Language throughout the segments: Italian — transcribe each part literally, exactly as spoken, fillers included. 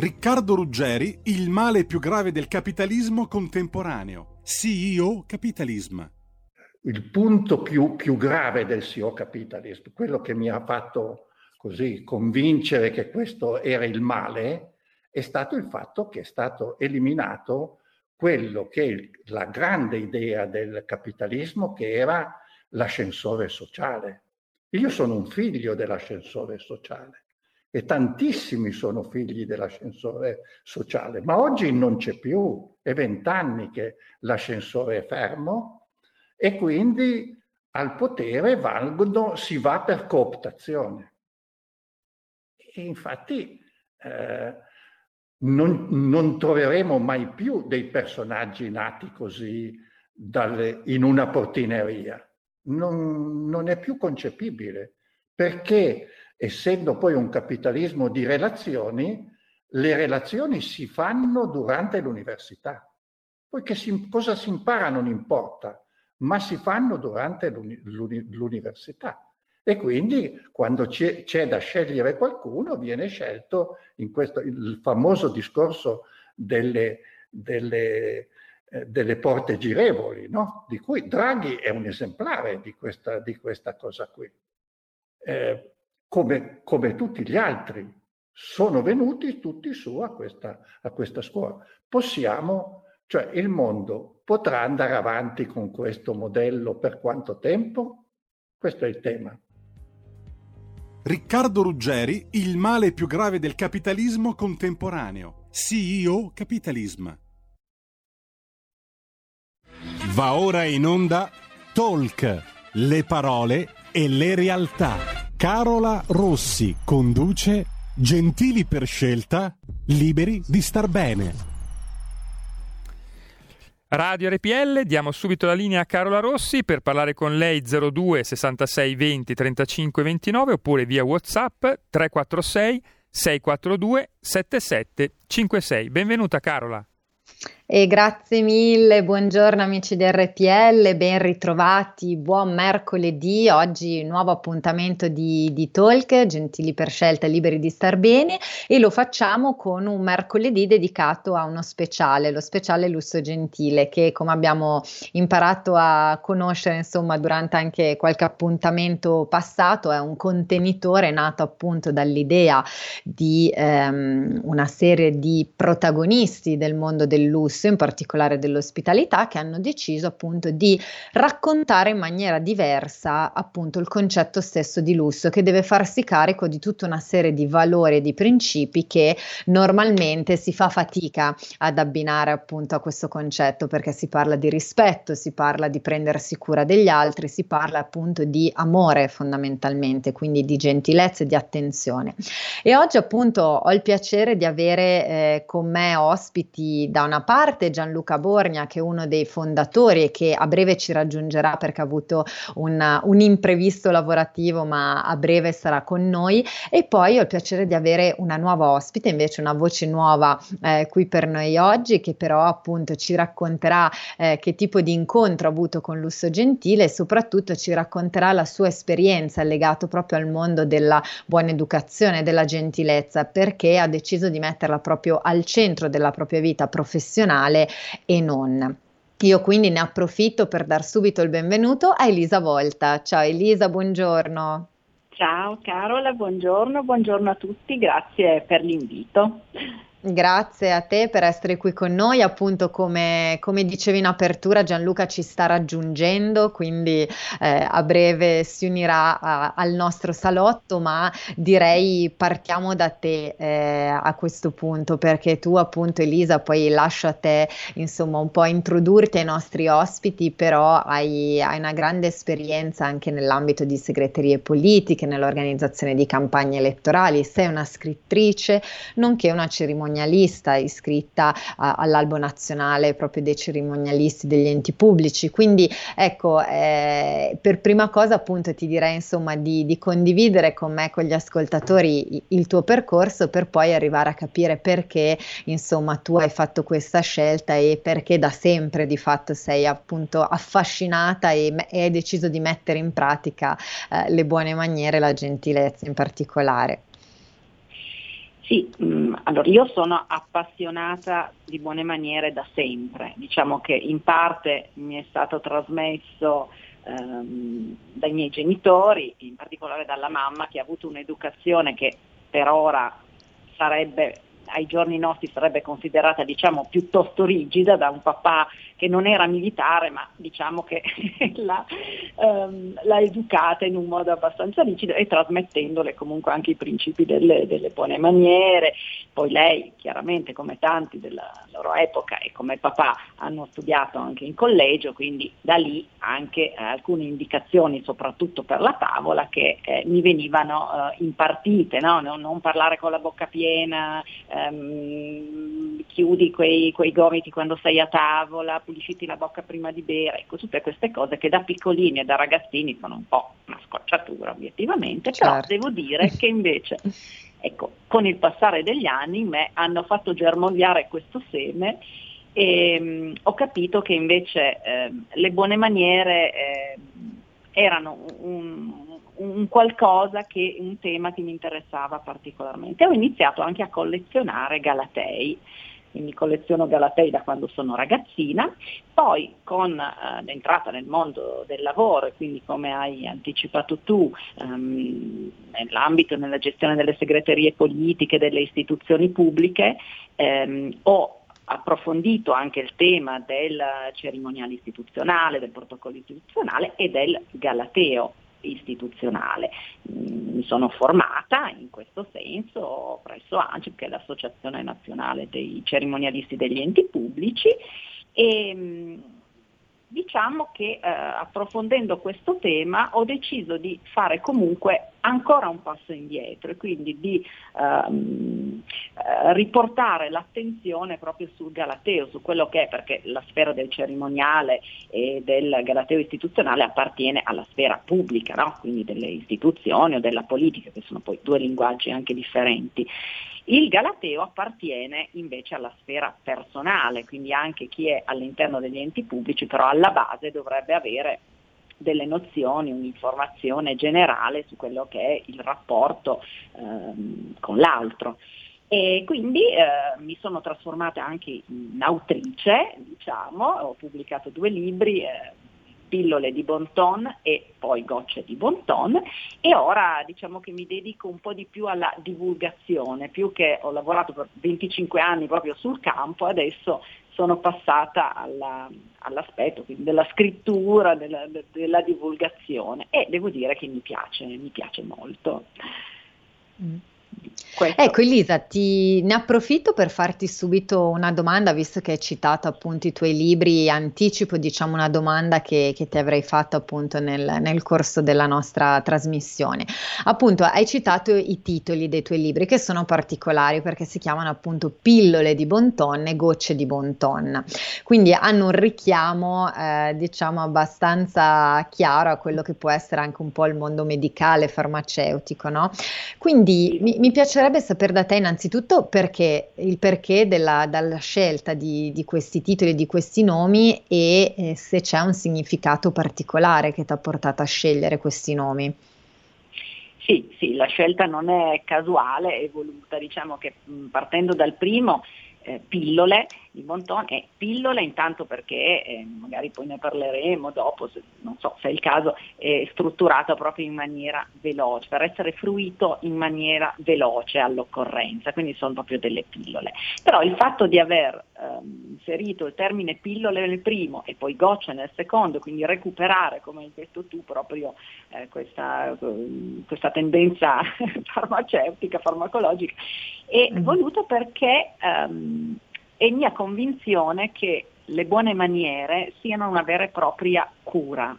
Riccardo Ruggeri, il male più grave del capitalismo contemporaneo. C E O Capitalism. Il punto più, più grave del C E O Capitalism, quello che mi ha fatto così convincere che questo era il male, è stato il fatto che è stato eliminato quello che il, la grande idea del capitalismo, che era l'ascensore sociale. Io sono un figlio dell'ascensore sociale e tantissimi sono figli dell'ascensore sociale, ma oggi non c'è più, è vent'anni che l'ascensore è fermo e quindi al potere valgono, si va per cooptazione. E infatti eh, non, non troveremo mai più dei personaggi nati così dalle, in una portineria. Non, non è più concepibile, perché essendo poi un capitalismo di relazioni, le relazioni si fanno durante l'università. Poi che si, cosa si impara non importa, ma si fanno durante l'uni, l'uni, l'università. E quindi quando c'è, c'è da scegliere qualcuno, viene scelto in questo, il famoso discorso delle, delle, eh, delle porte girevoli, no? Di cui Draghi è un esemplare di questa, di questa cosa qui. Eh, come, come tutti gli altri, sono venuti tutti su a questa, a questa scuola. Possiamo, cioè il mondo potrà andare avanti con questo modello per quanto tempo? Questo è il tema. Riccardo Ruggeri, il male più grave del capitalismo contemporaneo. C E O Capitalism. Va ora in onda Talk, le parole e le realtà. Carola Rossi conduce Gentili per scelta, liberi di star bene. Radio R P L, diamo subito la linea a Carola Rossi per parlare con lei zero due sessantasei venti trentacinque ventinove oppure via WhatsApp tre quattro sei sei quattro due sette sette cinque sei. Benvenuta Carola. E grazie mille, buongiorno amici del R P L, ben ritrovati, buon mercoledì, oggi nuovo appuntamento di, di Talk, Gentili per scelta, liberi di star bene, e lo facciamo con un mercoledì dedicato a uno speciale, lo speciale Lusso Gentile, che come abbiamo imparato a conoscere insomma durante anche qualche appuntamento passato, è un contenitore nato appunto dall'idea di ehm, una serie di protagonisti del mondo del lusso, in particolare dell'ospitalità, che hanno deciso appunto di raccontare in maniera diversa appunto il concetto stesso di lusso, che deve farsi carico di tutta una serie di valori e di principi che normalmente si fa fatica ad abbinare appunto a questo concetto, perché si parla di rispetto, si parla di prendersi cura degli altri, si parla appunto di amore fondamentalmente, quindi di gentilezza e di attenzione. E oggi appunto ho il piacere di avere eh, con me ospiti da una parte Gianluca Borgna, che è uno dei fondatori e che a breve ci raggiungerà perché ha avuto un, un imprevisto lavorativo, ma a breve sarà con noi, e poi ho il piacere di avere una nuova ospite, invece una voce nuova eh, qui per noi oggi, che però appunto ci racconterà eh, che tipo di incontro ha avuto con Lusso Gentile e soprattutto ci racconterà la sua esperienza legata proprio al mondo della buona educazione, della gentilezza, perché ha deciso di metterla proprio al centro della propria vita professionale e non. Io quindi ne approfitto per dar subito il benvenuto a Elisa Volta. Ciao Elisa, buongiorno. Ciao Carola, buongiorno, buongiorno a tutti, grazie per l'invito. Grazie a te per essere qui con noi, appunto come, come dicevi in apertura Gianluca ci sta raggiungendo, quindi eh, a breve si unirà a, al nostro salotto, ma direi partiamo da te eh, a questo punto, perché tu appunto Elisa, poi lascio a te insomma un po' introdurti ai nostri ospiti, però hai, hai una grande esperienza anche nell'ambito di segreterie politiche, nell'organizzazione di campagne elettorali, sei una scrittrice, nonché una cerimonia iscritta a, all'albo nazionale proprio dei cerimonialisti degli enti pubblici, quindi ecco eh, per prima cosa appunto ti direi insomma di, di condividere con me, con gli ascoltatori, il tuo percorso per poi arrivare a capire perché insomma tu hai fatto questa scelta e perché da sempre di fatto sei appunto affascinata e, e hai deciso di mettere in pratica eh, le buone maniere e la gentilezza in particolare. Sì, mh, allora io sono appassionata di buone maniere da sempre, diciamo che in parte mi è stato trasmesso ehm, dai miei genitori, in particolare dalla mamma, che ha avuto un'educazione che per ora sarebbe, ai giorni nostri sarebbe considerata diciamo piuttosto rigida, da un papà che non era militare ma diciamo che l'ha, ehm, l'ha educata in un modo abbastanza rigido e trasmettendole comunque anche i principi delle, delle buone maniere. Poi lei chiaramente, come tanti della loro epoca e come papà, hanno studiato anche in collegio, quindi da lì anche eh, alcune indicazioni soprattutto per la tavola che eh, mi venivano eh, impartite, no? non, non parlare con la bocca piena, eh, Um, chiudi quei, quei gomiti quando sei a tavola, pulisciti la bocca prima di bere, ecco, tutte queste cose che da piccolini e da ragazzini sono un po' una scocciatura obiettivamente, certo. Però devo dire che invece, ecco, con il passare degli anni in me hanno fatto germogliare questo seme e um, ho capito che invece eh, le buone maniere eh, erano un, un qualcosa che, un tema che mi interessava particolarmente. Ho iniziato anche a collezionare galatei, quindi colleziono galatei da quando sono ragazzina, poi con eh, l'entrata nel mondo del lavoro e quindi, come hai anticipato tu, ehm, nell'ambito, nella gestione delle segreterie politiche, delle istituzioni pubbliche, ehm, ho approfondito anche il tema del cerimoniale istituzionale, del protocollo istituzionale e del galateo istituzionale. Mi sono formata in questo senso presso ANCIP, che è l'Associazione Nazionale dei Cerimonialisti degli Enti Pubblici, e diciamo che eh, approfondendo questo tema ho deciso di fare comunque ancora un passo indietro e quindi di ehm, eh, riportare l'attenzione proprio sul galateo, su quello che è, perché la sfera del cerimoniale e del galateo istituzionale appartiene alla sfera pubblica, no? Quindi delle istituzioni o della politica, che sono poi due linguaggi anche differenti. Il galateo appartiene invece alla sfera personale, quindi anche chi è all'interno degli enti pubblici, però alla base dovrebbe avere delle nozioni, un'informazione generale su quello che è il rapporto ehm, con l'altro. E quindi eh, mi sono trasformata anche in autrice, diciamo, ho pubblicato due libri, eh, Pillole di Bon Ton e poi Gocce di Bon Ton, e ora diciamo che mi dedico un po' di più alla divulgazione, più che ho lavorato per venticinque anni proprio sul campo, adesso sono passata alla, all'aspetto quindi della scrittura, della, della divulgazione, e devo dire che mi piace, mi piace molto. Mm. Questo. Ecco Elisa, ti ne approfitto per farti subito una domanda, visto che hai citato appunto i tuoi libri, anticipo diciamo una domanda che, che ti avrei fatto appunto nel, nel corso della nostra trasmissione. Appunto hai citato i titoli dei tuoi libri, che sono particolari perché si chiamano appunto Pillole di Bon Ton e Gocce di Bon Ton, quindi hanno un richiamo eh, diciamo abbastanza chiaro a quello che può essere anche un po' il mondo medicale, farmaceutico, no? Quindi mi, mi piacerebbe sapere da te innanzitutto perché, il perché della, dalla scelta di, di questi titoli, di questi nomi, e eh, se c'è un significato particolare che ti ha portato a scegliere questi nomi. Sì, sì, la scelta non è casuale, è voluta, diciamo che partendo dal primo, eh, Pillole di Bon Ton, e pillole intanto perché eh, magari poi ne parleremo dopo, se, non so se è il caso, è strutturato proprio in maniera veloce, per essere fruito in maniera veloce all'occorrenza, quindi sono proprio delle pillole. Però il fatto di aver ehm, inserito il termine pillole nel primo e poi gocce nel secondo, quindi recuperare, come hai detto tu, proprio eh, questa, questa tendenza farmaceutica, farmacologica, è mm. voluto perché ehm, è mia convinzione che le buone maniere siano una vera e propria cura.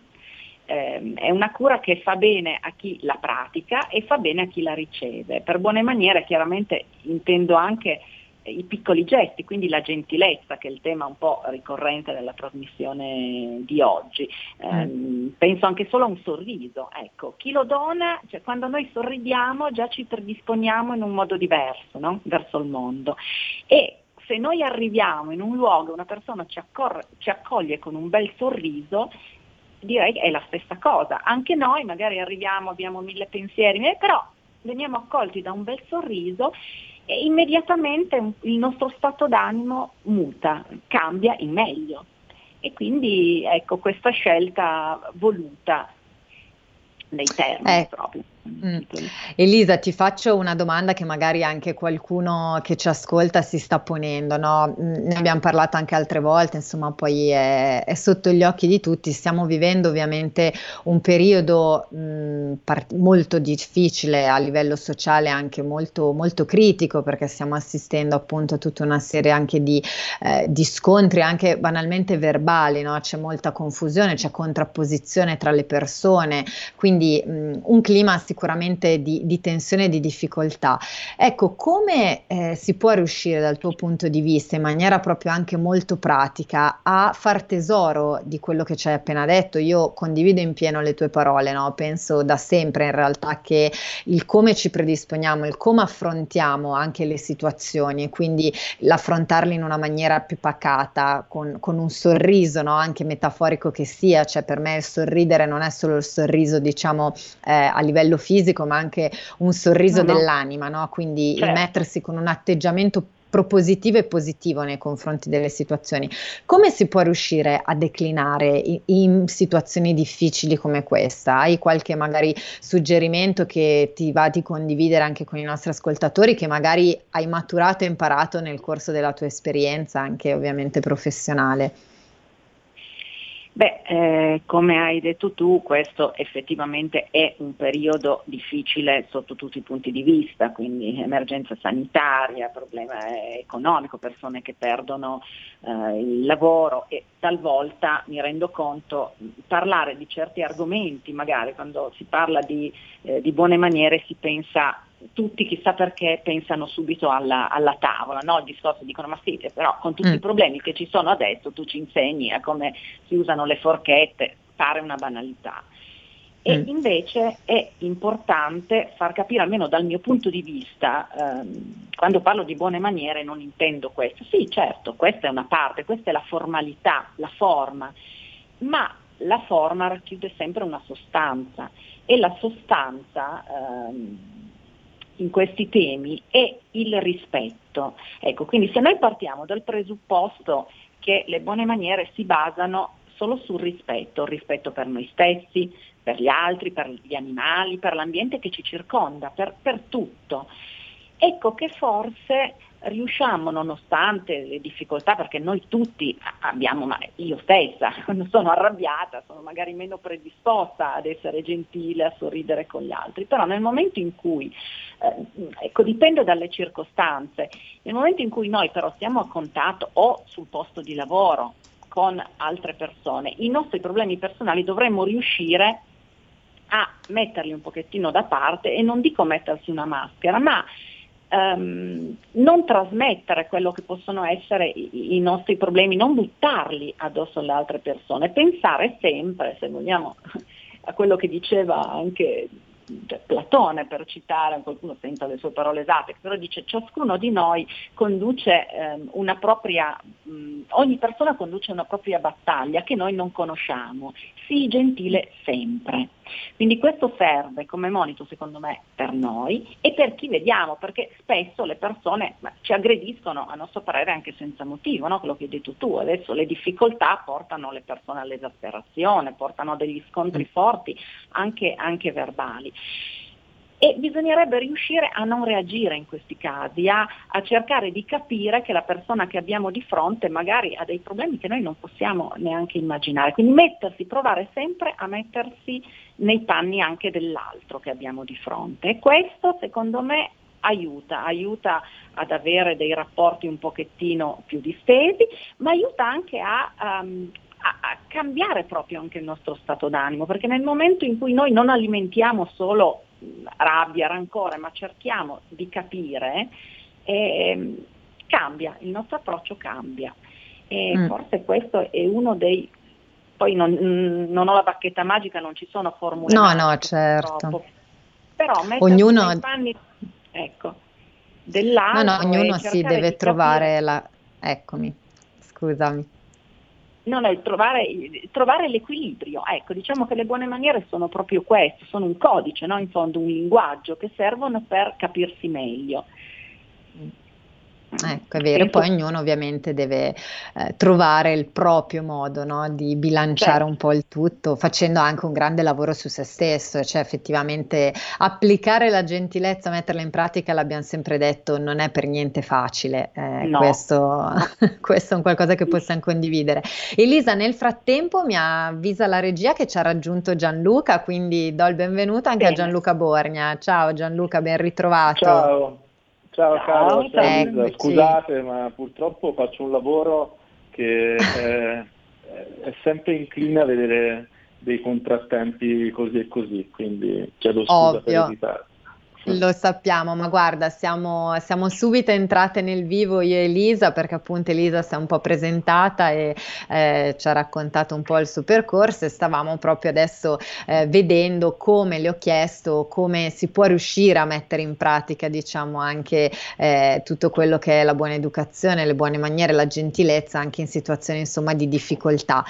Eh, è una cura che fa bene a chi la pratica e fa bene a chi la riceve. Per buone maniere chiaramente intendo anche i piccoli gesti, quindi la gentilezza, che è il tema un po' ricorrente della trasmissione di oggi. Eh, mm. Penso anche solo a un sorriso, ecco, chi lo dona, cioè quando noi sorridiamo già ci predisponiamo in un modo diverso, no? Verso il mondo. E se noi arriviamo in un luogo, una persona ci, accor- ci accoglie con un bel sorriso, direi che è la stessa cosa. Anche noi magari arriviamo, abbiamo mille pensieri, però veniamo accolti da un bel sorriso e immediatamente il nostro stato d'animo muta, cambia in meglio. E quindi ecco questa scelta voluta nei termini eh. proprio. Mm. Elisa, ti faccio una domanda che magari anche qualcuno che ci ascolta si sta ponendo, no? Ne abbiamo parlato anche altre volte, insomma poi è, è sotto gli occhi di tutti. Stiamo vivendo ovviamente un periodo mh, part- molto difficile a livello sociale, anche molto, molto critico, perché stiamo assistendo appunto a tutta una serie anche di, eh, di scontri anche banalmente verbali, no? C'è molta confusione, c'è contrapposizione tra le persone, quindi mh, un clima sicuramente di, di tensione e di difficoltà. Ecco, come eh, si può riuscire dal tuo punto di vista in maniera proprio anche molto pratica a far tesoro di quello che ci hai appena detto? Io condivido in pieno le tue parole, no? Penso da sempre in realtà che il come ci predisponiamo, il come affrontiamo anche le situazioni, e quindi l'affrontarle in una maniera più pacata, con, con un sorriso, no? Anche metaforico che sia, cioè per me il sorridere non è solo il sorriso diciamo eh, a livello fisico, ma anche un sorriso no, no. dell'anima, no? Quindi certo. il mettersi con un atteggiamento propositivo e positivo nei confronti delle situazioni. Come si può riuscire a declinare in, in situazioni difficili come questa? Hai qualche magari suggerimento che ti va di condividere anche con i nostri ascoltatori, che magari hai maturato e imparato nel corso della tua esperienza anche ovviamente professionale? Beh, eh, come hai detto tu, questo effettivamente è un periodo difficile sotto tutti i punti di vista, quindi emergenza sanitaria, problema economico, persone che perdono eh, il lavoro, e talvolta mi rendo conto, parlare di certi argomenti, magari quando si parla di, eh, di buone maniere si pensa, tutti chissà perché pensano subito alla, alla tavola, no? Il discorso, dicono ma sì, però con tutti mm. i problemi che ci sono adesso tu ci insegni a come si usano le forchette, pare una banalità. E mm. invece è importante far capire, almeno dal mio punto di vista, ehm, quando parlo di buone maniere non intendo questo, sì certo, questa è una parte, questa è la formalità, la forma, ma la forma racchiude sempre una sostanza, e la sostanza ehm, in questi temi è il rispetto. Ecco, quindi se noi partiamo dal presupposto che le buone maniere si basano solo sul rispetto, il rispetto per noi stessi, per gli altri, per gli animali, per l'ambiente che ci circonda, per, per tutto, ecco che forse riusciamo, nonostante le difficoltà, perché noi tutti abbiamo, ma io stessa quando sono arrabbiata sono magari meno predisposta ad essere gentile, a sorridere con gli altri, però nel momento in cui, eh, ecco dipende dalle circostanze, nel momento in cui noi però siamo a contatto o sul posto di lavoro con altre persone, i nostri problemi personali dovremmo riuscire a metterli un pochettino da parte, e non dico mettersi una maschera, ma Um, non trasmettere quello che possono essere i, i nostri problemi, non buttarli addosso alle altre persone, pensare sempre, se vogliamo, a quello che diceva anche cioè, Platone, per citare, qualcuno sente le sue parole esatte, però dice ciascuno di noi conduce um, una propria, um, ogni persona conduce una propria battaglia che noi non conosciamo, sii gentile sempre. Quindi questo serve come monito, secondo me, per noi e per chi vediamo, perché spesso le persone ci aggrediscono, a nostro parere, anche senza motivo, no? Quello che hai detto tu, adesso le difficoltà portano le persone all'esasperazione, portano a degli scontri forti, anche, anche verbali. E bisognerebbe riuscire a non reagire in questi casi, a, a cercare di capire che la persona che abbiamo di fronte magari ha dei problemi che noi non possiamo neanche immaginare. Quindi mettersi, provare sempre a mettersi nei panni anche dell'altro che abbiamo di fronte. E questo, secondo me, aiuta, aiuta ad avere dei rapporti un pochettino più distesi, ma aiuta anche a... Um, a cambiare proprio anche il nostro stato d'animo, perché nel momento in cui noi non alimentiamo solo rabbia, rancore, ma cerchiamo di capire, eh, cambia, il nostro approccio cambia. E mm. forse questo è uno dei, poi non, non ho la bacchetta magica, non ci sono formule no, magiche, no, certo. Troppo. Però mettersi ognuno... nei panni, ecco, dell'altro, no, no, ognuno si deve trovare capire. la eccomi, scusami. Non è trovare, trovare l'equilibrio, ecco, diciamo che le buone maniere sono proprio questo, sono un codice, no? In fondo un linguaggio che servono per capirsi meglio. Ecco, è vero, poi ognuno ovviamente deve eh, trovare il proprio modo, no? Di bilanciare certo. un po' il tutto, facendo anche un grande lavoro su se stesso, cioè effettivamente applicare la gentilezza, metterla in pratica, l'abbiamo sempre detto, non è per niente facile, eh, no. questo, questo è un qualcosa che possiamo condividere. Elisa, nel frattempo mi avvisa la regia che ci ha raggiunto Gianluca, quindi do il benvenuto anche Bene. a Gianluca Borgna. Ciao Gianluca, ben ritrovato. Ciao. Ciao, ciao Carlo, ciao Elisa. Scusate, ma purtroppo faccio un lavoro che è, è sempre incline a vedere dei contrattempi così e così, quindi chiedo scusa Ovvio. per evitare. Lo sappiamo, ma guarda, siamo, siamo subito entrate nel vivo io e Elisa, perché appunto Elisa si è un po' presentata e eh, ci ha raccontato un po' il suo percorso e stavamo proprio adesso eh, vedendo, come le ho chiesto, come si può riuscire a mettere in pratica, diciamo, anche eh, tutto quello che è la buona educazione, le buone maniere, la gentilezza anche in situazioni, insomma, di difficoltà.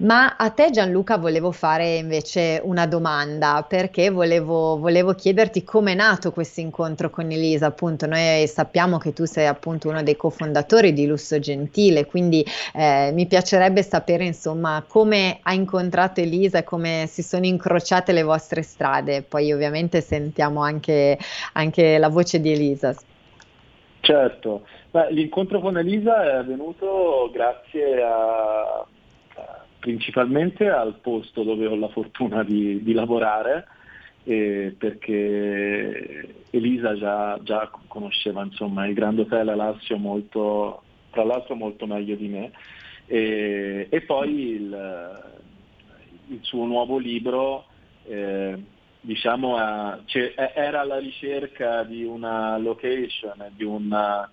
Ma a te, Gianluca, volevo fare invece una domanda, perché volevo, volevo chiederti come è nato questo incontro con Elisa. Appunto, noi sappiamo che tu sei appunto uno dei cofondatori di Lusso Gentile, quindi eh, mi piacerebbe sapere, insomma, come ha incontrato Elisa e come si sono incrociate le vostre strade. Poi ovviamente sentiamo anche, anche la voce di Elisa. Certo. Beh, l'incontro con Elisa è avvenuto grazie a, principalmente al posto dove ho la fortuna di, di lavorare, Eh, perché Elisa già, già conosceva, insomma, il Grand Hotel Alassio molto, tra l'altro molto meglio di me, eh, e poi il, il suo nuovo libro eh, diciamo a, cioè, era alla ricerca di una location, di, una,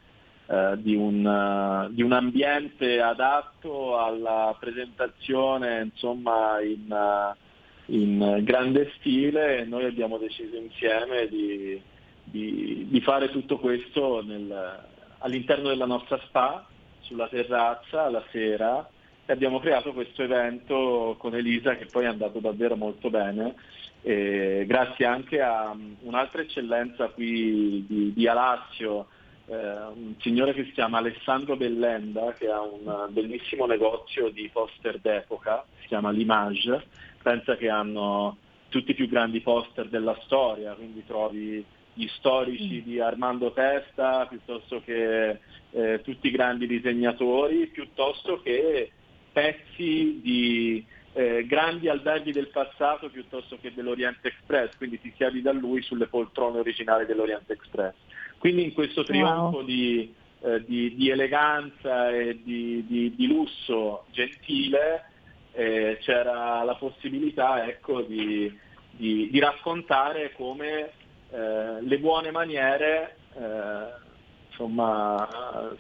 eh, di, un, di un ambiente adatto alla presentazione, insomma, in in grande stile, e noi abbiamo deciso insieme di, di, di fare tutto questo nel, all'interno della nostra spa, sulla terrazza, alla sera, e abbiamo creato questo evento con Elisa che poi è andato davvero molto bene, e grazie anche a un'altra eccellenza qui di, di Alassio, eh, un signore che si chiama Alessandro Bellenda, che ha un bellissimo negozio di poster d'epoca, si chiama L'Image. Pensa che hanno tutti i più grandi poster della storia, quindi trovi gli storici di Armando Testa, piuttosto che eh, tutti i grandi disegnatori, piuttosto che pezzi di eh, grandi alberghi del passato, piuttosto che dell'Orient Express, quindi ti chiedi da lui sulle poltrone originali dell'Orient Express. Quindi in questo trionfo wow. di, eh, di, di eleganza e di, di, di lusso gentile, Eh, c'era la possibilità, ecco, di, di, di raccontare come eh, le buone maniere eh, insomma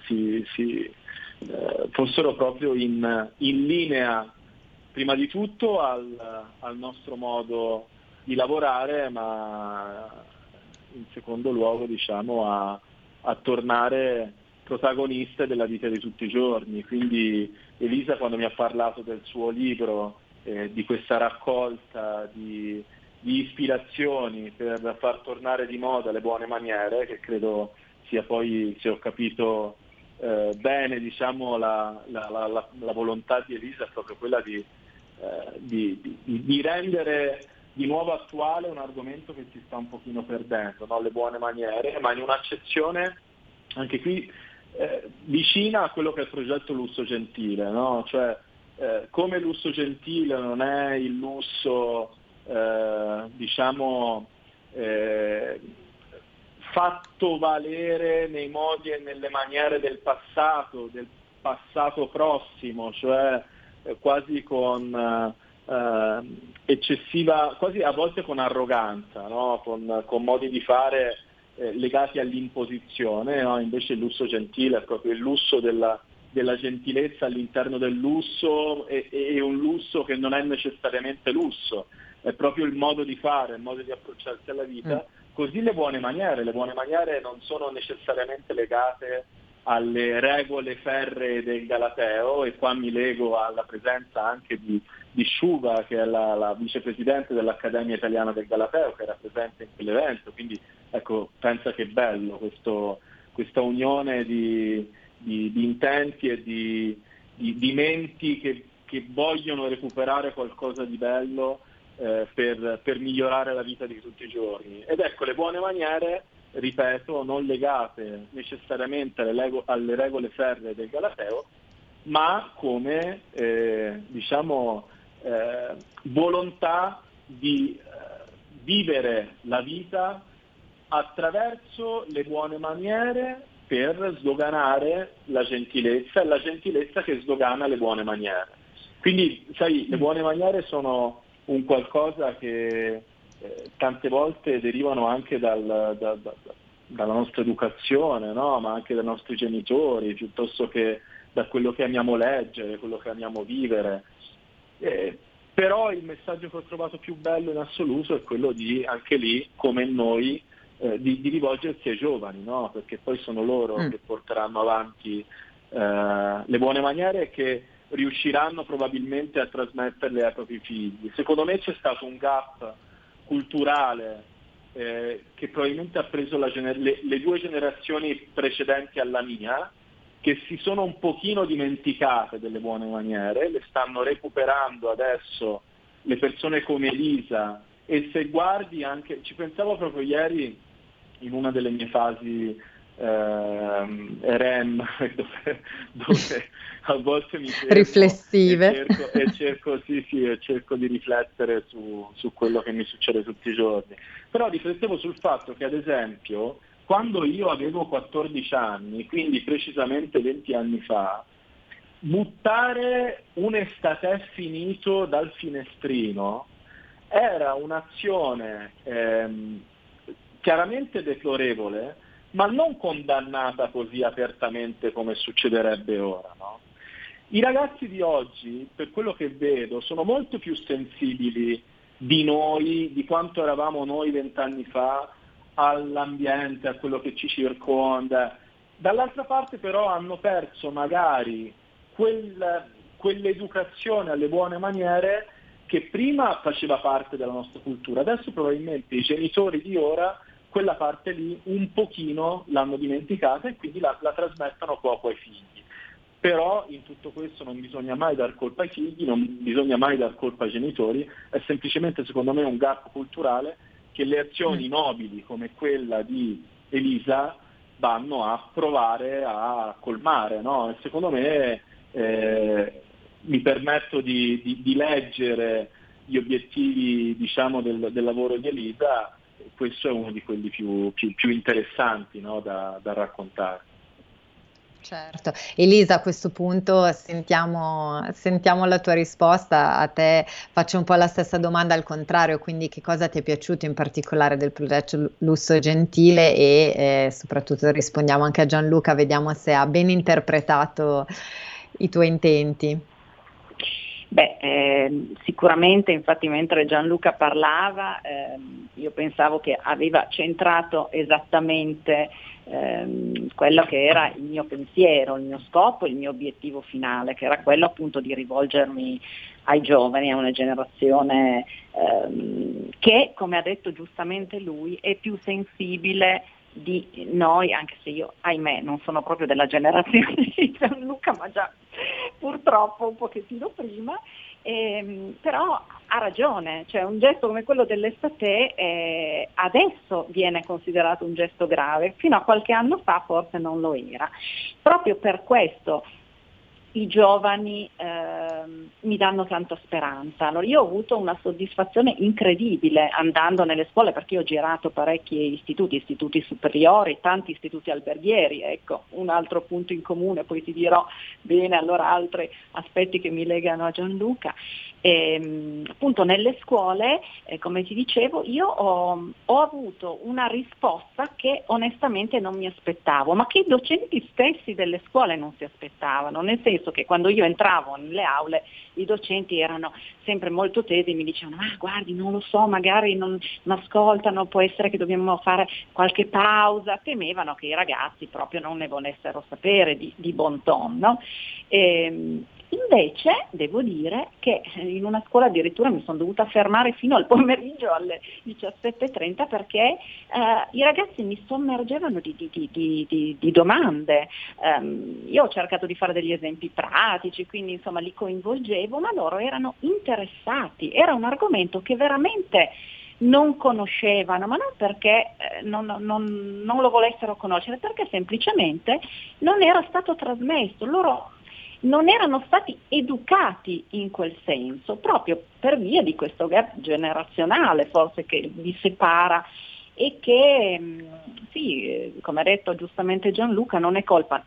si, si, eh, fossero proprio in, in linea prima di tutto al, al nostro modo di lavorare, ma in secondo luogo, diciamo, a, a tornare protagoniste della vita di tutti i giorni. Quindi Elisa, quando mi ha parlato del suo libro, eh, di questa raccolta di, di ispirazioni per far tornare di moda le buone maniere, che credo sia poi, se ho capito eh, bene, diciamo la, la, la, la volontà di Elisa è proprio quella di, eh, di, di, di rendere di nuovo attuale un argomento che si sta un pochino perdendo, no? Le buone maniere, ma in un'accezione anche qui Eh, vicina a quello che è il progetto Lusso Gentile, no? Cioè, eh, come Lusso Gentile non è il lusso eh, diciamo eh, fatto valere nei modi e nelle maniere del passato, del passato prossimo, cioè eh, quasi con eh, eccessiva, quasi a volte con arroganza, no? Con, con modi di fare Eh, legati all'imposizione, no? Invece il lusso gentile è proprio il lusso della, della gentilezza all'interno del lusso, e, e un lusso che non è necessariamente lusso, è proprio il modo di fare, il modo di approcciarsi alla vita. Mm. Così le buone maniere, le buone maniere non sono necessariamente legate alle regole ferree del Galateo, e qua mi lego alla presenza anche di, di Sciuvà, che è la, la vicepresidente dell'Accademia Italiana del Galateo, che era presente in quell'evento, quindi ecco, pensa che bello questo, questa unione di, di, di intenti e di, di, di menti che, che vogliono recuperare qualcosa di bello eh, per, per migliorare la vita di tutti i giorni. Ed ecco, le buone maniere, ripeto, non legate necessariamente alle, lego, alle regole ferree del Galateo, ma come eh, diciamo eh, volontà di eh, vivere la vita attraverso le buone maniere per sdoganare la gentilezza, e la gentilezza che sdogana le buone maniere. Quindi, sai, le buone maniere sono un qualcosa che eh, tante volte derivano anche dal, da, da, dalla nostra educazione, no? Ma anche dai nostri genitori, piuttosto che da quello che amiamo leggere, quello che amiamo vivere. Eh, però il messaggio che ho trovato più bello in assoluto è quello di, anche lì, come noi, eh, di, di rivolgersi ai giovani, no? Perché poi sono loro mm. che porteranno avanti eh, le buone maniere, che riusciranno probabilmente a trasmetterle ai propri figli. Secondo me c'è stato un gap culturale eh, che probabilmente ha preso la gener- le, le due generazioni precedenti alla mia, che si sono un pochino dimenticate delle buone maniere, le stanno recuperando adesso le persone come Elisa. E se guardi anche, ci pensavo proprio ieri in una delle mie fasi eh, R E M, dove, dove a volte mi fermo riflessive e cerco, e cerco, sì, sì, e cerco di riflettere su, su quello che mi succede tutti i giorni. Però riflettevo sul fatto che, ad esempio, quando io avevo quattordici anni, quindi precisamente venti anni fa, buttare un estatè finito dal finestrino era un'azione ehm, chiaramente deplorevole, ma non condannata così apertamente come succederebbe ora, no? I ragazzi di oggi, per quello che vedo, sono molto più sensibili di noi, di quanto eravamo noi vent'anni fa, all'ambiente, a quello che ci circonda. Dall'altra parte però hanno perso magari quel, quell'educazione alle buone maniere che prima faceva parte della nostra cultura. Adesso probabilmente i genitori di ora quella parte lì un pochino l'hanno dimenticata e quindi la, la trasmettono poco ai figli. Però in tutto questo non bisogna mai dar colpa ai figli, non bisogna mai dar colpa ai genitori, è semplicemente, secondo me, un gap culturale che le azioni nobili come quella di Elisa vanno a provare a colmare, no? E secondo me eh, mi permetto di, di, di leggere gli obiettivi, diciamo, del, del lavoro di Elisa. Questo è uno di quelli più, più, più interessanti, no? da, da raccontare. Certo. Elisa, a questo punto sentiamo, sentiamo la tua risposta. A te faccio un po' la stessa domanda al contrario, quindi che cosa ti è piaciuto in particolare del progetto Lusso Gentile e eh, soprattutto rispondiamo anche a Gianluca, vediamo se ha ben interpretato i tuoi intenti. Beh, eh, sicuramente, infatti mentre Gianluca parlava eh, io pensavo che aveva centrato esattamente Ehm, quello che era il mio pensiero, il mio scopo, il mio obiettivo finale, che era quello appunto di rivolgermi ai giovani, a una generazione ehm, che, come ha detto giustamente lui, è più sensibile di noi, anche se io, ahimè, non sono proprio della generazione di Gianluca, ma già purtroppo un pochettino prima. Eh, però ha ragione, cioè un gesto come quello dell'estate eh, adesso viene considerato un gesto grave, fino a qualche anno fa forse non lo era. Proprio per questo i giovani eh, mi danno tanta speranza. Allora, io ho avuto una soddisfazione incredibile andando nelle scuole, perché io ho girato parecchi istituti, istituti superiori, tanti istituti alberghieri, ecco, un altro punto in comune, poi ti dirò bene allora altri aspetti che mi legano a Gianluca. E, appunto, nelle scuole, eh, come ti dicevo, io ho, ho avuto una risposta che onestamente non mi aspettavo, ma che i docenti stessi delle scuole non si aspettavano, nel senso che quando io entravo nelle aule i docenti erano sempre molto tesi, mi dicevano: ma ah, guardi, non lo so, magari non ascoltano, può essere che dobbiamo fare qualche pausa. Temevano che i ragazzi proprio non ne volessero sapere di, di Bon Ton, no? E, Invece devo dire che in una scuola addirittura mi sono dovuta fermare fino al pomeriggio alle diciassette e trenta perché eh, i ragazzi mi sommergevano di, di, di, di, di domande. Um, io ho cercato di fare degli esempi pratici, quindi insomma li coinvolgevo, ma loro erano interessati, era un argomento che veramente non conoscevano, ma non perché eh, non, non, non lo volessero conoscere, perché semplicemente non era stato trasmesso, loro non erano stati educati in quel senso, proprio per via di questo gap generazionale forse che li separa e che, sì, come ha detto giustamente Gianluca, non è colpa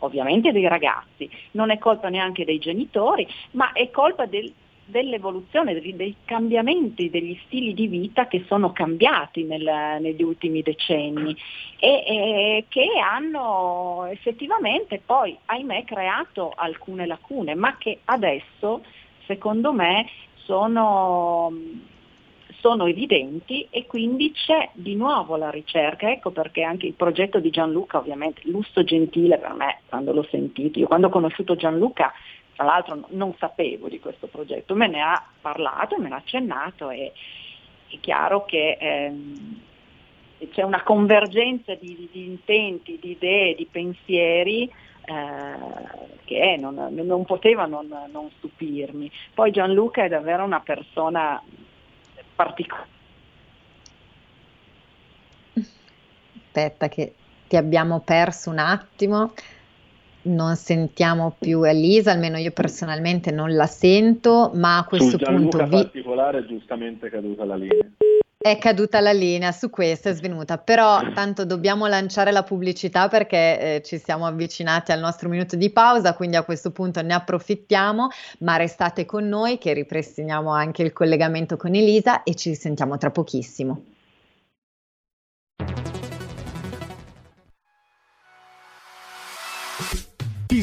ovviamente dei ragazzi, non è colpa neanche dei genitori, ma è colpa del dell'evoluzione, dei cambiamenti, degli stili di vita che sono cambiati nel, negli ultimi decenni e, e che hanno effettivamente poi, ahimè, creato alcune lacune, ma che adesso, secondo me, sono, sono evidenti e quindi c'è di nuovo la ricerca. Ecco perché anche il progetto di Gianluca, ovviamente, Lusso Gentile, per me, quando l'ho sentito, io quando ho conosciuto Gianluca, tra l'altro non sapevo di questo progetto, me ne ha parlato, me ne ha accennato e è chiaro che ehm, c'è una convergenza di, di intenti, di idee, di pensieri eh, che non, non poteva non, non stupirmi. Poi Gianluca è davvero una persona particolare. Aspetta che ti abbiamo perso un attimo. Non sentiamo più Elisa, almeno io personalmente non la sento, ma a questo punto in vi... particolare giustamente è caduta la linea. È caduta la linea, su questo è svenuta, però tanto dobbiamo lanciare la pubblicità perché eh, ci siamo avvicinati al nostro minuto di pausa, quindi a questo punto ne approfittiamo, ma restate con noi che ripristiniamo anche il collegamento con Elisa e ci sentiamo tra pochissimo. Chi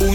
Un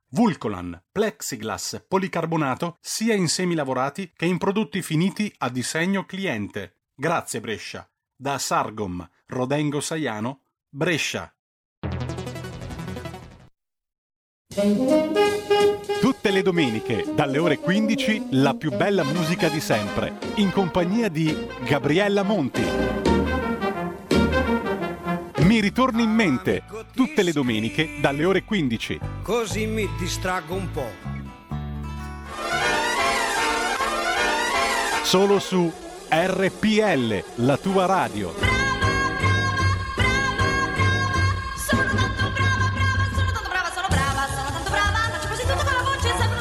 vulcolan, plexiglass, policarbonato, sia in semi lavorati che in prodotti finiti a disegno cliente. Grazie Brescia. Da Sargom, Rodengo Saiano, Brescia. Tutte le domeniche, dalle ore quindici, la più bella musica di sempre, in compagnia di Gabriella Monti. Mi ritorni in mente, tutte le domeniche dalle ore quindici. Così mi distraggo un po'. solo su R P L, la tua radio. Sono tanto brava, brava, sono tanto brava, sono brava, sono tanto brava, faccio così tutto con la voce e sembra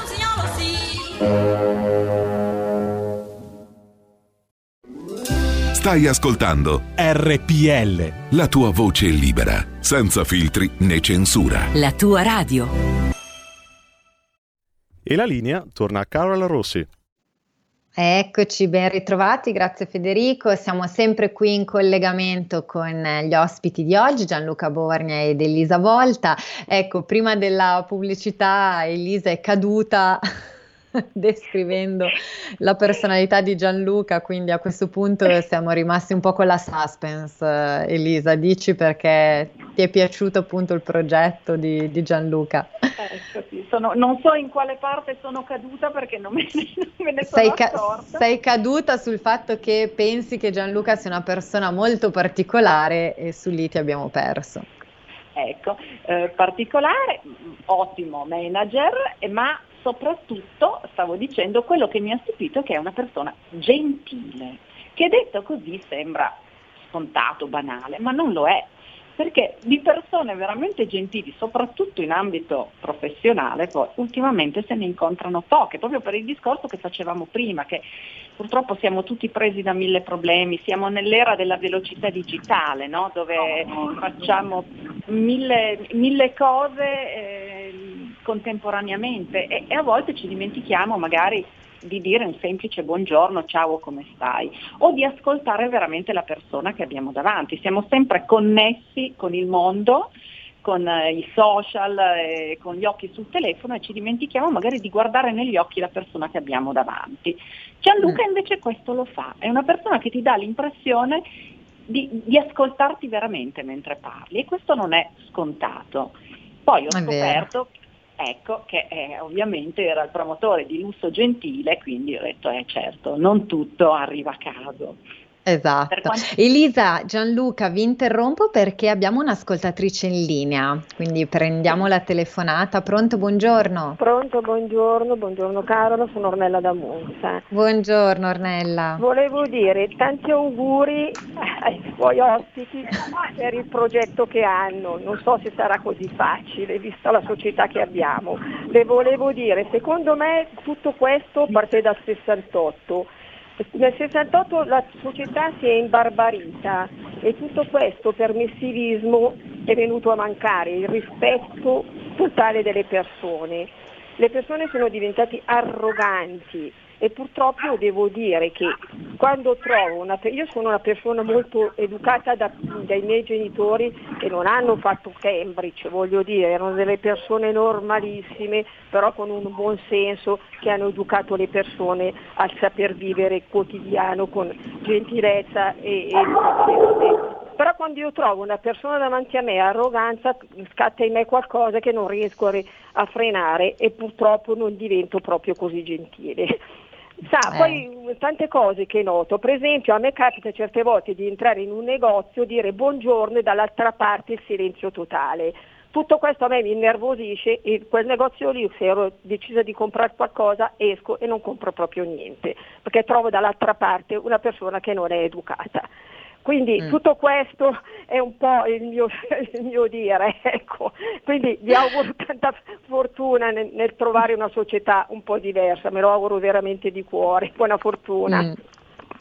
un signolo, sì. Stai ascoltando R P L, la tua voce libera, senza filtri né censura. La tua radio. E la linea torna a Carola Rossi. Eccoci, ben ritrovati, grazie Federico. Siamo sempre qui in collegamento con gli ospiti di oggi, Gianluca Borgna ed Elisa Volta. Ecco, prima della pubblicità Elisa è caduta descrivendo la personalità di Gianluca, quindi a questo punto siamo rimasti un po' con la suspense. Elisa, dici perché ti è piaciuto appunto il progetto di, di Gianluca? Ecco, sì. Sono, non so in quale parte sono caduta perché non me ne, non me ne sono sei ca- accorta. Sei caduta sul fatto che pensi che Gianluca sia una persona molto particolare e su lì ti abbiamo perso. Ecco, eh, particolare, ottimo manager, ma soprattutto, stavo dicendo, quello che mi ha stupito è che è una persona gentile, che detto così sembra scontato, banale, ma non lo è. Perché di persone veramente gentili, soprattutto in ambito professionale, poi ultimamente se ne incontrano poche, proprio per il discorso che facevamo prima, che purtroppo siamo tutti presi da mille problemi, siamo nell'era della velocità digitale, no? Dove facciamo mille, mille cose eh, contemporaneamente e, e a volte ci dimentichiamo magari di dire un semplice buongiorno, ciao, come stai, o di ascoltare veramente la persona che abbiamo davanti. Siamo sempre connessi con il mondo, con eh, i social, eh, con gli occhi sul telefono, e ci dimentichiamo magari di guardare negli occhi la persona che abbiamo davanti. Gianluca mm. invece questo lo fa, è una persona che ti dà l'impressione di, di ascoltarti veramente mentre parli, e questo non è scontato. Poi ho scoperto Ecco, che eh, ovviamente era il promotore di Lusso Gentile, quindi ho detto, eh certo, non tutto arriva a caso. Esatto. Quanto... Elisa, Gianluca, vi interrompo perché abbiamo un'ascoltatrice in linea, quindi prendiamo la telefonata. Pronto, buongiorno. Pronto, buongiorno, buongiorno Carola, sono Ornella da Monza. Buongiorno Ornella. Volevo dire tanti auguri ai suoi ospiti per il progetto che hanno, non so se sarà così facile, vista la società che abbiamo. Le volevo dire, secondo me tutto questo parte dal sessantotto. Nel sessantotto la società si è imbarbarita e tutto questo permissivismo è venuto a mancare, il rispetto totale delle persone. Le persone sono diventate arroganti e purtroppo devo dire che quando trovo una... Io sono una persona molto educata da, dai miei genitori, che non hanno fatto Cambridge, voglio dire, erano delle persone normalissime, però con un buon senso, che hanno educato le persone al saper vivere quotidiano con gentilezza e, e però quando io trovo una persona davanti a me arroganza, scatta in me qualcosa che non riesco a, re, a frenare, e purtroppo non divento proprio così gentile. Sa, eh. Poi tante cose che noto, per esempio a me capita certe volte di entrare in un negozio, dire buongiorno e dall'altra parte il silenzio totale. Tutto questo a me mi innervosisce, e quel negozio lì, se ero decisa di comprare qualcosa, esco e non compro proprio niente, perché trovo dall'altra parte una persona che non è educata. Quindi mm. tutto questo è un po' il mio, il mio dire, ecco. Quindi vi auguro tanta fortuna nel, nel trovare una società un po' diversa, me lo auguro veramente di cuore, buona fortuna. Mm.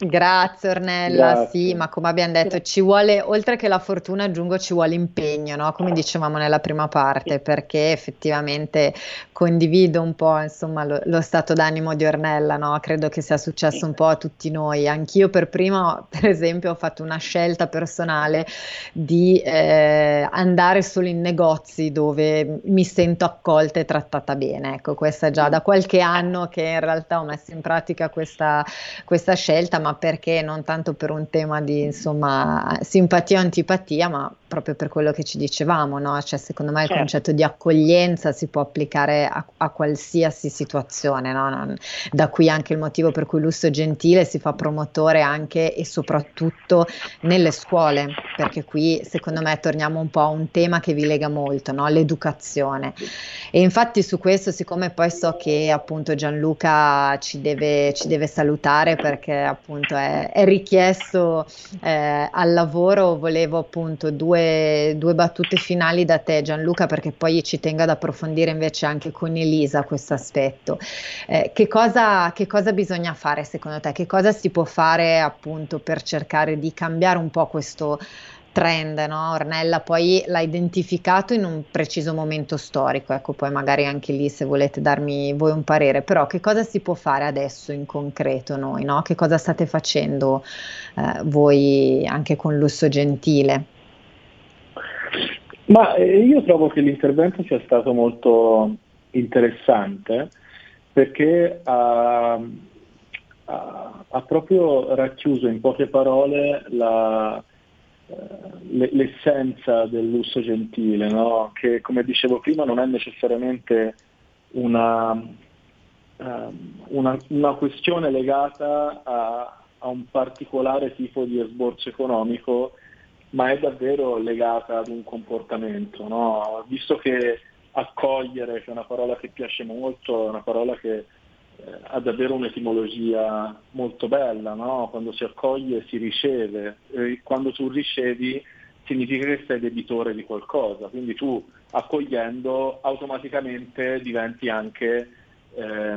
Grazie Ornella, Grazie. Sì, ma come abbiamo detto ci vuole, oltre che la fortuna aggiungo, ci vuole impegno, no? Come dicevamo nella prima parte, perché effettivamente condivido un po' insomma lo, lo stato d'animo di Ornella, no? Credo che sia successo un po' a tutti noi, anch'io per prima per esempio ho fatto una scelta personale di eh, andare solo in negozi dove mi sento accolta e trattata bene, ecco, questa è già da qualche anno che in realtà ho messo in pratica questa, questa scelta, ma ma perché non tanto per un tema di, insomma, simpatia o antipatia, ma proprio per quello che ci dicevamo, no? Cioè, secondo me il certo. concetto di accoglienza si può applicare a, a qualsiasi situazione, no? Non, da qui anche il motivo per cui Lusso Gentile si fa promotore anche e soprattutto nelle scuole, perché qui secondo me torniamo un po' a un tema che vi lega molto, no? L'educazione. E infatti su questo, siccome poi so che appunto Gianluca ci deve, ci deve salutare perché appunto è, è richiesto eh, al lavoro, volevo appunto due due battute finali da te, Gianluca, perché poi ci tengo ad approfondire invece anche con Elisa questo aspetto. Eh, che cosa, che cosa bisogna fare secondo te? Che cosa si può fare appunto per cercare di cambiare un po' questo trend, no? Ornella poi l'ha identificato in un preciso momento storico, ecco, poi magari anche lì se volete darmi voi un parere, però che cosa si può fare adesso in concreto noi, no? Che cosa state facendo eh, voi anche con Lusso Gentile? Ma io trovo che l'intervento sia stato molto interessante perché ha, ha, ha proprio racchiuso in poche parole la, l'essenza del Lusso Gentile, no? Che, come dicevo prima, non è necessariamente una, una, una questione legata a, a un particolare tipo di esborso economico, ma è davvero legata ad un comportamento, no? Visto che accogliere, che è una parola che piace molto, è una parola che eh, ha davvero un'etimologia molto bella, no? Quando si accoglie si riceve, e quando tu ricevi significa che sei debitore di qualcosa, quindi tu accogliendo automaticamente diventi anche eh,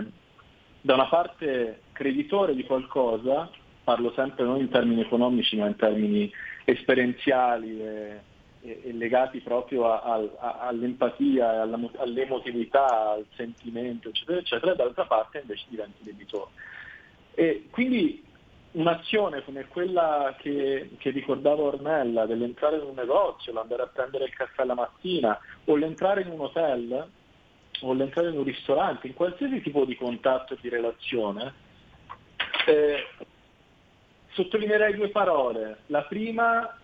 da una parte creditore di qualcosa, parlo sempre non in termini economici ma in termini esperienziali e, e, e legati proprio a, a, all'empatia, alla, all'emotività, al sentimento, eccetera, eccetera, d'altra parte invece diventi debitore. E quindi un'azione come quella che, che ricordava Ornella, dell'entrare in un negozio, l'andare a prendere il caffè la mattina, o l'entrare in un hotel, o l'entrare in un ristorante, in qualsiasi tipo di contatto e di relazione, eh, sottolineerei due parole. La prima,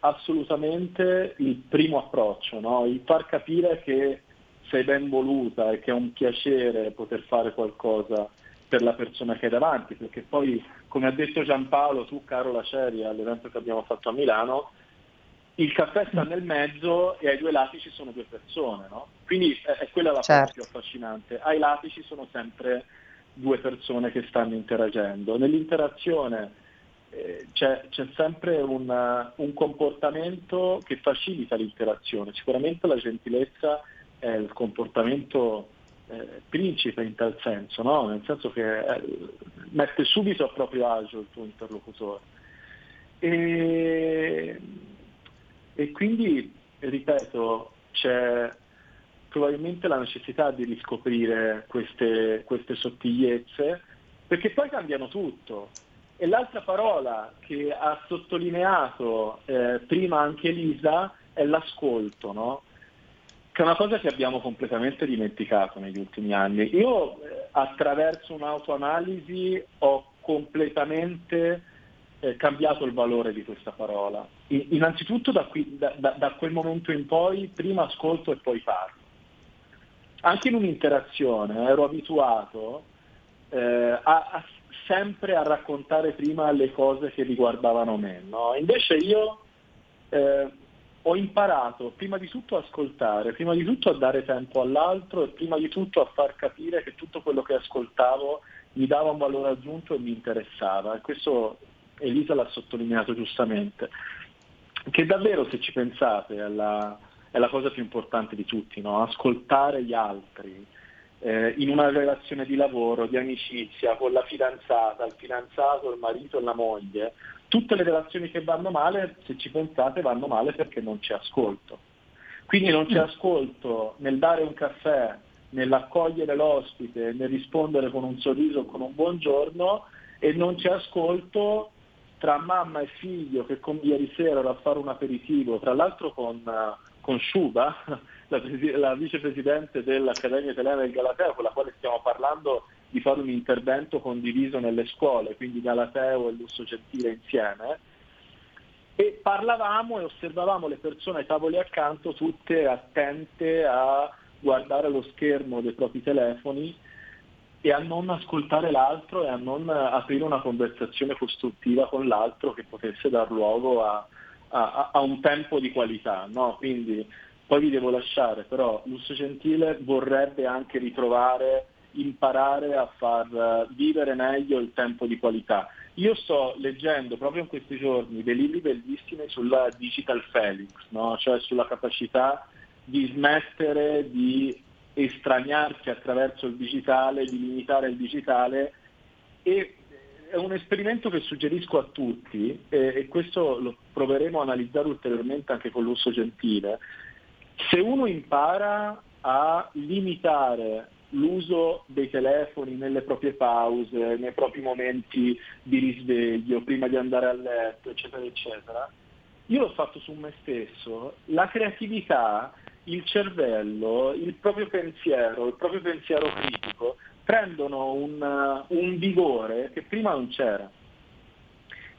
assolutamente il primo approccio, no? Il far capire che sei ben voluta e che è un piacere poter fare qualcosa per la persona che è davanti, perché poi, come ha detto Giampaolo, tu Carola c'eri all'evento che abbiamo fatto a Milano, il caffè sta nel mezzo e ai due lati ci sono due persone, no? Quindi è, è quella la certo. parte più affascinante. Ai lati ci sono sempre due persone che stanno interagendo. Nell'interazione C'è, c'è sempre un, un comportamento che facilita l'interazione. Sicuramente la gentilezza è il comportamento eh, principe in tal senso, no? Nel senso che eh, mette subito a proprio agio il tuo interlocutore. E, e quindi, ripeto, c'è probabilmente la necessità di riscoprire queste, queste sottigliezze, perché poi cambiano tutto. E l'altra parola che ha sottolineato eh, prima anche Elisa è l'ascolto, no? Che è una cosa che abbiamo completamente dimenticato negli ultimi anni. Io eh, attraverso un'autoanalisi ho completamente eh, cambiato il valore di questa parola. I, innanzitutto da, qui, da, da, da quel momento in poi, prima ascolto e poi parlo. Anche in un'interazione ero abituato eh, a, a sempre a raccontare prima le cose che riguardavano me, no? Invece io eh, ho imparato prima di tutto a ascoltare, prima di tutto a dare tempo all'altro e prima di tutto a far capire che tutto quello che ascoltavo mi dava un valore aggiunto e mi interessava. E questo Elisa l'ha sottolineato giustamente, che davvero, se ci pensate, è la, è la cosa più importante di tutti, no? Ascoltare gli altri. Eh, in una relazione di lavoro, di amicizia, con la fidanzata, il fidanzato, il marito e la moglie, tutte le relazioni che vanno male, se ci pensate, vanno male perché non c'è ascolto. Quindi non c'è ascolto nel dare un caffè, nell'accogliere l'ospite, nel rispondere con un sorriso o con un buongiorno, e non c'è ascolto tra mamma e figlio che con ieri sera era a fare un aperitivo, tra l'altro con, con Sciuvà, la, la vicepresidente dell'Accademia Italiana del Galateo, con la quale stiamo parlando di fare un intervento condiviso nelle scuole, quindi Galateo e Lusso Gentile insieme, e parlavamo e osservavamo le persone ai tavoli accanto tutte attente a guardare lo schermo dei propri telefoni e a non ascoltare l'altro e a non aprire una conversazione costruttiva con l'altro che potesse dar luogo a, a, a un tempo di qualità, no? Quindi poi vi devo lasciare, però Lusso Gentile vorrebbe anche ritrovare, imparare a far vivere meglio il tempo di qualità. Io sto leggendo proprio in questi giorni dei libri bellissimi sulla Digital Felix, no? Cioè sulla capacità di smettere di estraniarsi attraverso il digitale, di limitare il digitale, e è un esperimento che suggerisco a tutti, e, e questo lo proveremo a analizzare ulteriormente anche con Lusso Gentile. Se uno impara a limitare l'uso dei telefoni nelle proprie pause, nei propri momenti di risveglio, prima di andare a letto, eccetera, eccetera, io l'ho fatto su me stesso, la creatività, il cervello, il proprio pensiero, il proprio pensiero critico prendono un, un vigore che prima non c'era.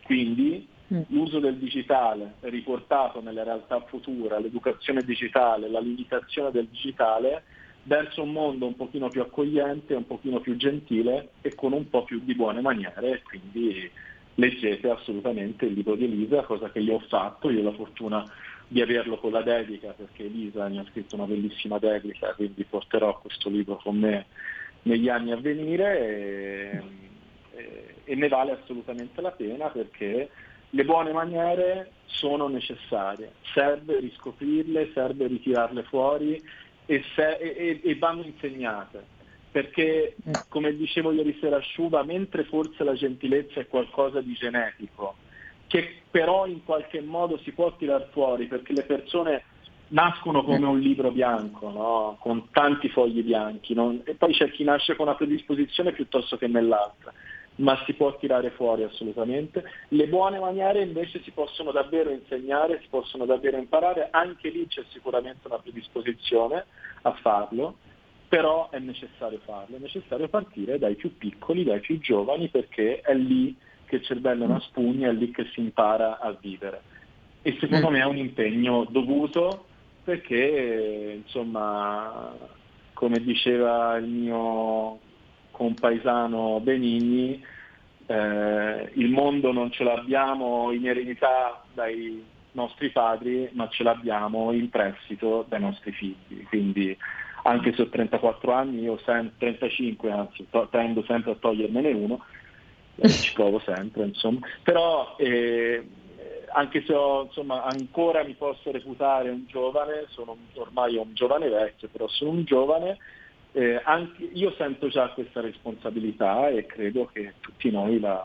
Quindi l'uso del digitale riportato nella realtà futura, l'educazione digitale, la limitazione del digitale verso un mondo un pochino più accogliente, un pochino più gentile e con un po' più di buone maniere. Quindi leggete assolutamente il libro di Elisa, cosa che io ho fatto, io ho la fortuna di averlo con la dedica, perché Elisa mi ha scritto una bellissima dedica, quindi porterò questo libro con me negli anni a venire e, e, e ne vale assolutamente la pena, perché le buone maniere sono necessarie, serve riscoprirle, serve ritirarle fuori e, se, e, e vanno insegnate, perché come dicevo ieri sera a Sciuvà, mentre forse la gentilezza è qualcosa di genetico che però in qualche modo si può tirar fuori, perché le persone nascono come un libro bianco, no? Con tanti fogli bianchi, non? E poi c'è chi nasce con una predisposizione piuttosto che nell'altra, ma si può tirare fuori assolutamente. Le buone maniere invece si possono davvero insegnare, si possono davvero imparare, anche lì c'è sicuramente una predisposizione a farlo, però è necessario farlo, è necessario partire dai più piccoli, dai più giovani, perché è lì che il cervello è una spugna, è lì che si impara a vivere. E secondo me è un impegno dovuto, perché insomma, come diceva il mio compaesano Benigni, eh, il mondo non ce l'abbiamo in eredità dai nostri padri, ma ce l'abbiamo in prestito dai nostri figli. Quindi anche se ho trentaquattro anni, io sem- trentacinque anzi, to- tendo sempre a togliermene uno, eh, ci provo sempre, insomma. Però eh, anche se ho, insomma, ancora mi posso reputare un giovane, sono ormai un giovane vecchio, però sono un giovane. Eh, anche io sento già questa responsabilità e credo che tutti noi la,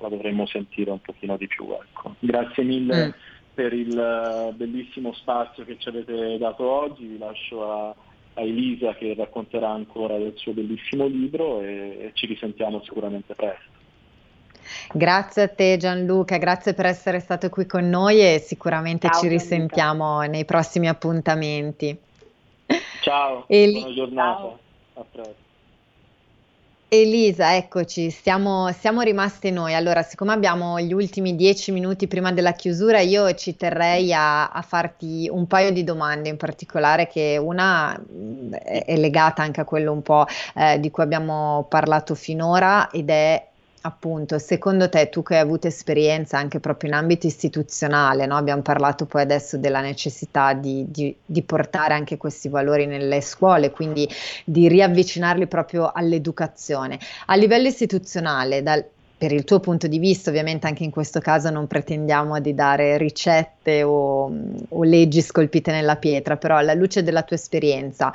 la dovremmo sentire un pochino di più, ecco. Grazie mille mm. per il bellissimo spazio che ci avete dato oggi, vi lascio a, a Elisa che racconterà ancora del suo bellissimo libro e, e ci risentiamo sicuramente presto. Grazie a te Gianluca, grazie per essere stato qui con noi e sicuramente ciao, ci risentiamo Gianluca nei prossimi appuntamenti. Ciao, Eli- buona giornata. Ciao. A presto. Elisa, eccoci, siamo, siamo rimaste noi. Allora, siccome abbiamo gli ultimi dieci minuti prima della chiusura, io ci terrei a, a farti un paio di domande in particolare, che una è legata anche a quello un po' eh, di cui abbiamo parlato finora, ed è appunto, secondo te, tu che hai avuto esperienza anche proprio in ambito istituzionale, no? Abbiamo parlato poi adesso della necessità di, di, di portare anche questi valori nelle scuole, quindi di riavvicinarli proprio all'educazione. A livello istituzionale, dal, per il tuo punto di vista, ovviamente anche in questo caso non pretendiamo di dare ricette o, o leggi scolpite nella pietra, però alla luce della tua esperienza,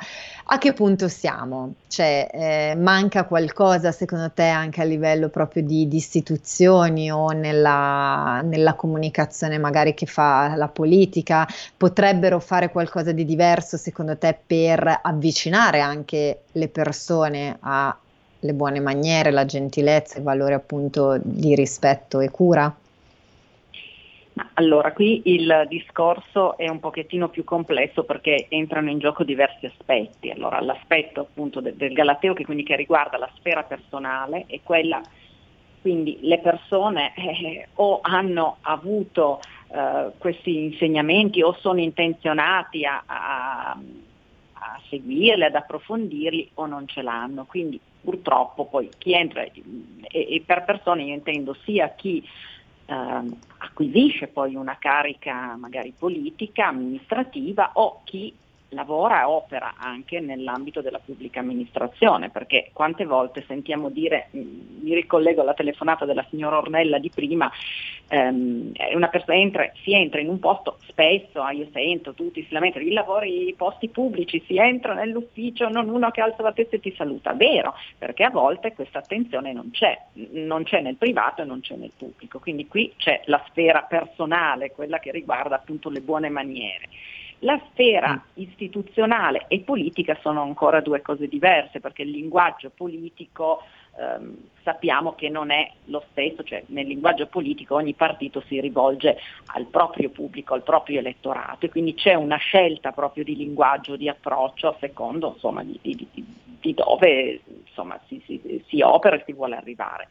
a che punto siamo? Cioè, eh, manca qualcosa secondo te anche a livello proprio di, di istituzioni o nella, nella comunicazione magari che fa la politica? Potrebbero fare qualcosa di diverso secondo te per avvicinare anche le persone alle buone maniere, la gentilezza, il valore appunto di rispetto e cura? Allora, qui il discorso è un pochettino più complesso perché entrano in gioco diversi aspetti. Allora, l'aspetto appunto de- del galateo, che quindi che riguarda la sfera personale, è quella, quindi le persone eh, o hanno avuto eh, questi insegnamenti o sono intenzionati a, a, a seguirli, ad approfondirli, o non ce l'hanno. Quindi purtroppo poi chi entra, e, e per persone io intendo sia chi Uh, acquisisce poi una carica magari politica, amministrativa, o chi lavora e opera anche nell'ambito della pubblica amministrazione, perché quante volte sentiamo dire, mh, mi ricollego alla telefonata della signora Ornella di prima, ehm, una persona entra, si entra in un posto, spesso ah, io sento, tutti si lamentano, i lavori, i posti pubblici, si entra nell'ufficio, non uno che alza la testa e ti saluta. Vero, perché a volte questa attenzione non c'è, non c'è nel privato e non c'è nel pubblico, quindi qui c'è la sfera personale, quella che riguarda appunto le buone maniere. La sfera istituzionale e politica sono ancora due cose diverse, perché il linguaggio politico ehm, sappiamo che non è lo stesso, cioè nel linguaggio politico ogni partito si rivolge al proprio pubblico, al proprio elettorato, e quindi c'è una scelta proprio di linguaggio, di approccio, a secondo insomma di, di, di dove insomma si, si, si opera e si vuole arrivare.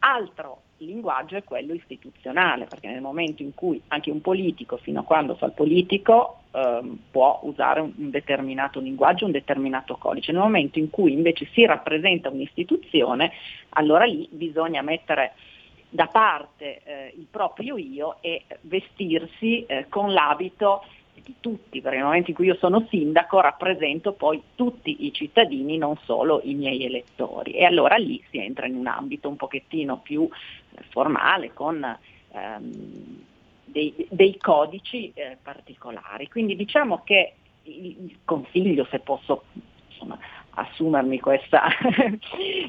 Altro linguaggio è quello istituzionale, perché nel momento in cui anche un politico, fino a quando fa il politico, ehm, può usare un, un determinato linguaggio, un determinato codice, nel momento in cui invece si rappresenta un'istituzione, allora lì bisogna mettere da parte eh, il proprio io e vestirsi eh, con l'abito di tutti, perché nel momento in cui io sono sindaco rappresento poi tutti i cittadini, non solo i miei elettori, e allora lì si entra in un ambito un pochettino più formale con ehm, dei, dei codici eh, particolari. Quindi diciamo che il consiglio, se posso insomma, assumermi questa,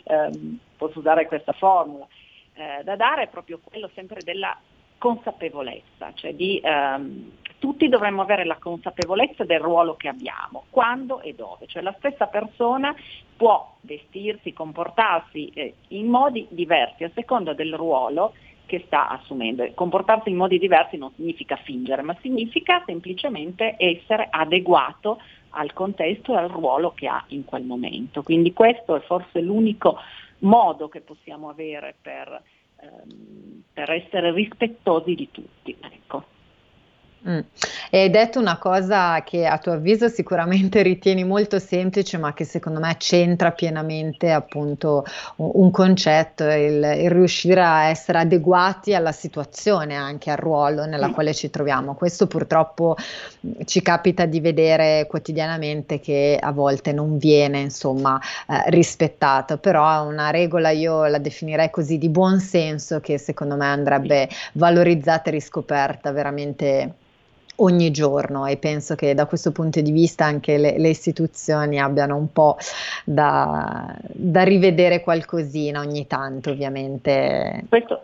ehm, posso usare questa formula, eh, da dare è proprio quello sempre della consapevolezza, cioè di ehm, tutti dovremmo avere la consapevolezza del ruolo che abbiamo, quando e dove, cioè la stessa persona può vestirsi, comportarsi eh, in modi diversi a seconda del ruolo che sta assumendo. E comportarsi in modi diversi non significa fingere, ma significa semplicemente essere adeguato al contesto e al ruolo che ha in quel momento. Quindi questo è forse l'unico modo che possiamo avere per per essere rispettosi di tutti, ecco. Mm. E hai detto una cosa che a tuo avviso sicuramente ritieni molto semplice, ma che secondo me c'entra pienamente appunto un concetto, il, il riuscire a essere adeguati alla situazione, anche al ruolo nella mm. quale ci troviamo. Questo purtroppo ci capita di vedere quotidianamente, che a volte non viene insomma eh, rispettato, però è una regola, io la definirei così, di buon senso, che secondo me andrebbe valorizzata e riscoperta veramente ogni giorno, e penso che da questo punto di vista anche le, le istituzioni abbiano un po' da, da rivedere qualcosina ogni tanto, ovviamente. Questo,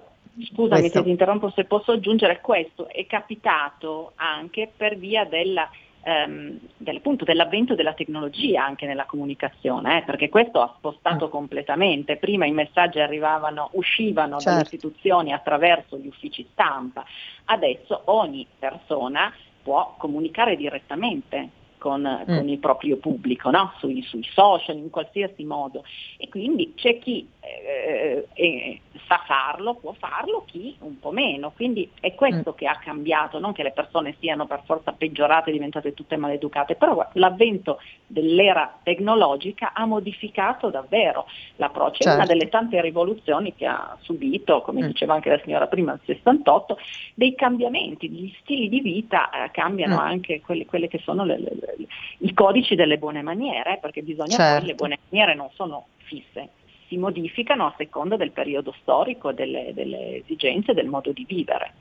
scusami questo. se ti interrompo, se posso aggiungere, questo è capitato anche per via della, ehm, del, appunto, dell'avvento della tecnologia anche nella comunicazione, eh, perché questo ha spostato mm. completamente. Prima i messaggi arrivavano, uscivano certo. dalle istituzioni attraverso gli uffici stampa, adesso ogni persona può comunicare direttamente con, mm. con il proprio pubblico, no? sui, sui social, in qualsiasi modo, e quindi c'è chi eh, eh, sa farlo, può farlo, chi un po' meno, quindi è questo mm. che ha cambiato, non che le persone siano per forza peggiorate, diventate tutte maleducate, però l'avvento dell'era tecnologica ha modificato davvero l'approccio, certo. è una delle tante rivoluzioni che ha subito, come mm. diceva anche la signora prima, nel sessantotto, dei cambiamenti, gli stili di vita eh, cambiano mm. anche quelle, quelle che sono le, le i codici delle buone maniere, perché bisogna certo. poi, le buone maniere non sono fisse, si modificano a seconda del periodo storico, delle, delle esigenze, del modo di vivere.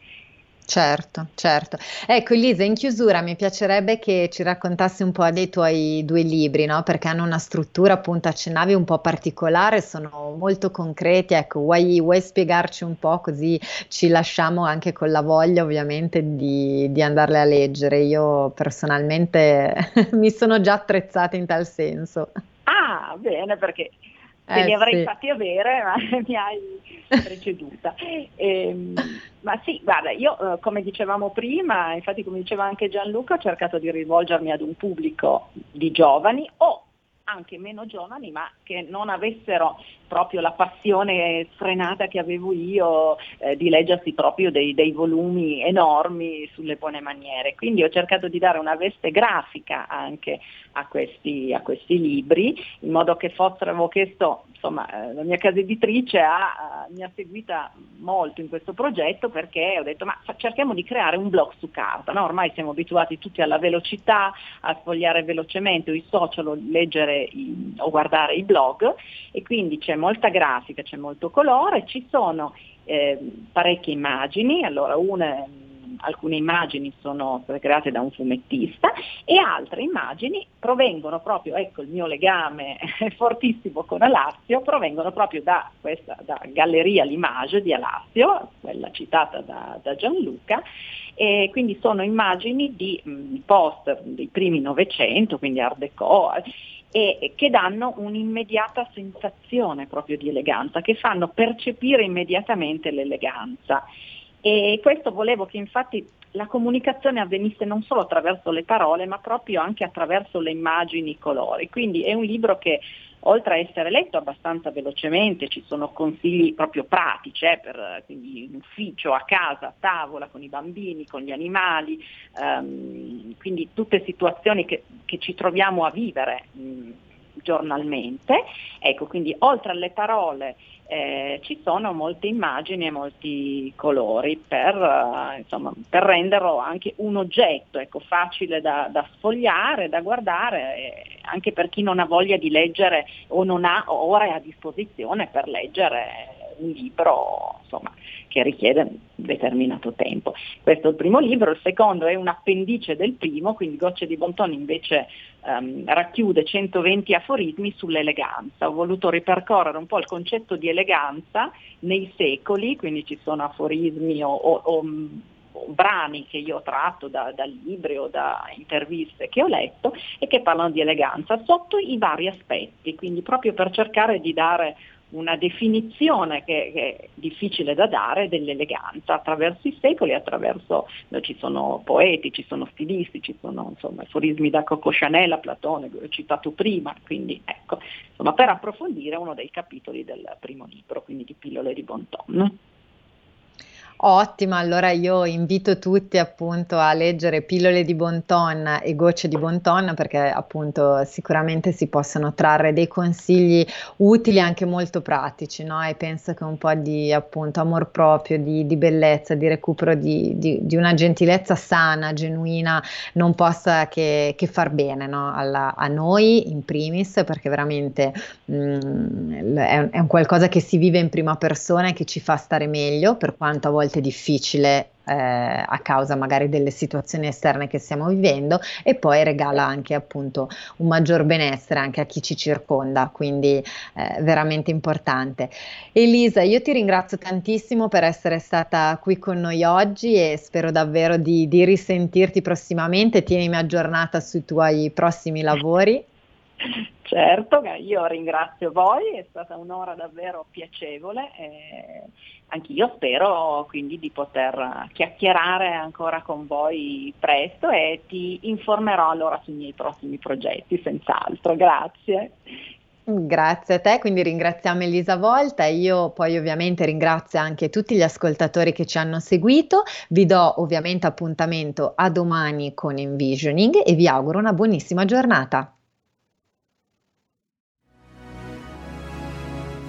Certo, certo. Ecco Elisa, in chiusura mi piacerebbe che ci raccontassi un po' dei tuoi due libri, no? Perché hanno una struttura, appunto accennavi, un po' particolare, sono molto concreti, ecco, vuoi, vuoi spiegarci un po', così ci lasciamo anche con la voglia ovviamente di, di andarle a leggere. Io personalmente mi sono già attrezzata in tal senso. Ah, bene, perché Eh, Te li avrei sì. fatti avere, ma mi hai preceduta. E, ma sì, guarda, io come dicevamo prima, infatti come diceva anche Gianluca, ho cercato di rivolgermi ad un pubblico di giovani o anche meno giovani, ma che non avessero proprio la passione sfrenata che avevo io eh, di leggersi proprio dei, dei volumi enormi sulle buone maniere. Quindi ho cercato di dare una veste grafica anche a questi, a questi libri, in modo che fossero, avevo chiesto, insomma, la mia casa editrice ha, mi ha seguita molto in questo progetto, perché ho detto ma cerchiamo di creare un blog su carta, no? Ormai siamo abituati tutti alla velocità, a sfogliare velocemente i social, o leggere I, o guardare i blog, e quindi c'è molta grafica, c'è molto colore, ci sono eh, parecchie immagini, allora una, alcune immagini sono create da un fumettista e altre immagini provengono proprio, ecco il mio legame fortissimo con Alassio, provengono proprio da questa da galleria L'Image di Alassio, quella citata da, da Gianluca, e quindi sono immagini di mh, post dei primi Novecento, quindi Art Deco, e che danno un'immediata sensazione proprio di eleganza, che fanno percepire immediatamente l'eleganza. E questo volevo che infatti la comunicazione avvenisse non solo attraverso le parole, ma proprio anche attraverso le immagini, i colori. Quindi è un libro che, oltre a essere letto abbastanza velocemente, ci sono consigli proprio pratici, eh, per quindi in ufficio, a casa, a tavola, con i bambini, con gli animali, ehm, quindi tutte situazioni che, che ci troviamo a vivere mh, giornalmente. Ecco, quindi oltre alle parole eh, ci sono molte immagini e molti colori per, eh, insomma, per renderlo anche un oggetto, ecco, facile da, da sfogliare, da guardare, eh, anche per chi non ha voglia di leggere o non ha ore a disposizione per leggere un libro, insomma, che richiede un determinato tempo. Questo è il primo libro. Il secondo è un appendice del primo, quindi Gocce di Bon Ton invece ehm, racchiude centoventi aforismi sull'eleganza. Ho voluto ripercorrere un po' il concetto di eleganza nei secoli, quindi ci sono aforismi o, o, o brani che io ho tratto da, da libri o da interviste che ho letto e che parlano di eleganza sotto i vari aspetti, quindi proprio per cercare di dare una definizione che, che è difficile da dare dell'eleganza attraverso i secoli, attraverso, no, ci sono poeti, ci sono stilisti, ci sono insomma aforismi da Coco Chanel a Platone, che ho citato prima, quindi ecco, insomma, per approfondire uno dei capitoli del primo libro, quindi di Pillole di Bon Ton. Ottima, allora io invito tutti appunto a leggere Pillole di Bon Ton e Gocce di Bon Ton, perché appunto sicuramente si possono trarre dei consigli utili, anche molto pratici, no? E penso che un po' di appunto amor proprio, di, di bellezza, di recupero di, di, di una gentilezza sana, genuina, non possa che, che far bene, no? Alla, a noi in primis, perché veramente mh, è, è un qualcosa che si vive in prima persona e che ci fa stare meglio, per quanto a volte difficile eh, a causa magari delle situazioni esterne che stiamo vivendo, e poi regala anche appunto un maggior benessere anche a chi ci circonda, quindi eh, veramente importante. Elisa, io ti ringrazio tantissimo per essere stata qui con noi oggi e spero davvero di, di risentirti prossimamente. Tienimi aggiornata sui tuoi prossimi lavori. Certo, io ringrazio voi, è stata un'ora davvero piacevole e anch'io spero quindi di poter chiacchierare ancora con voi presto, e ti informerò allora sui miei prossimi progetti, senz'altro, grazie. Grazie a te, quindi ringraziamo Elisa Volta, e io poi ovviamente ringrazio anche tutti gli ascoltatori che ci hanno seguito. Vi do ovviamente appuntamento a domani con Envisioning e vi auguro una buonissima giornata.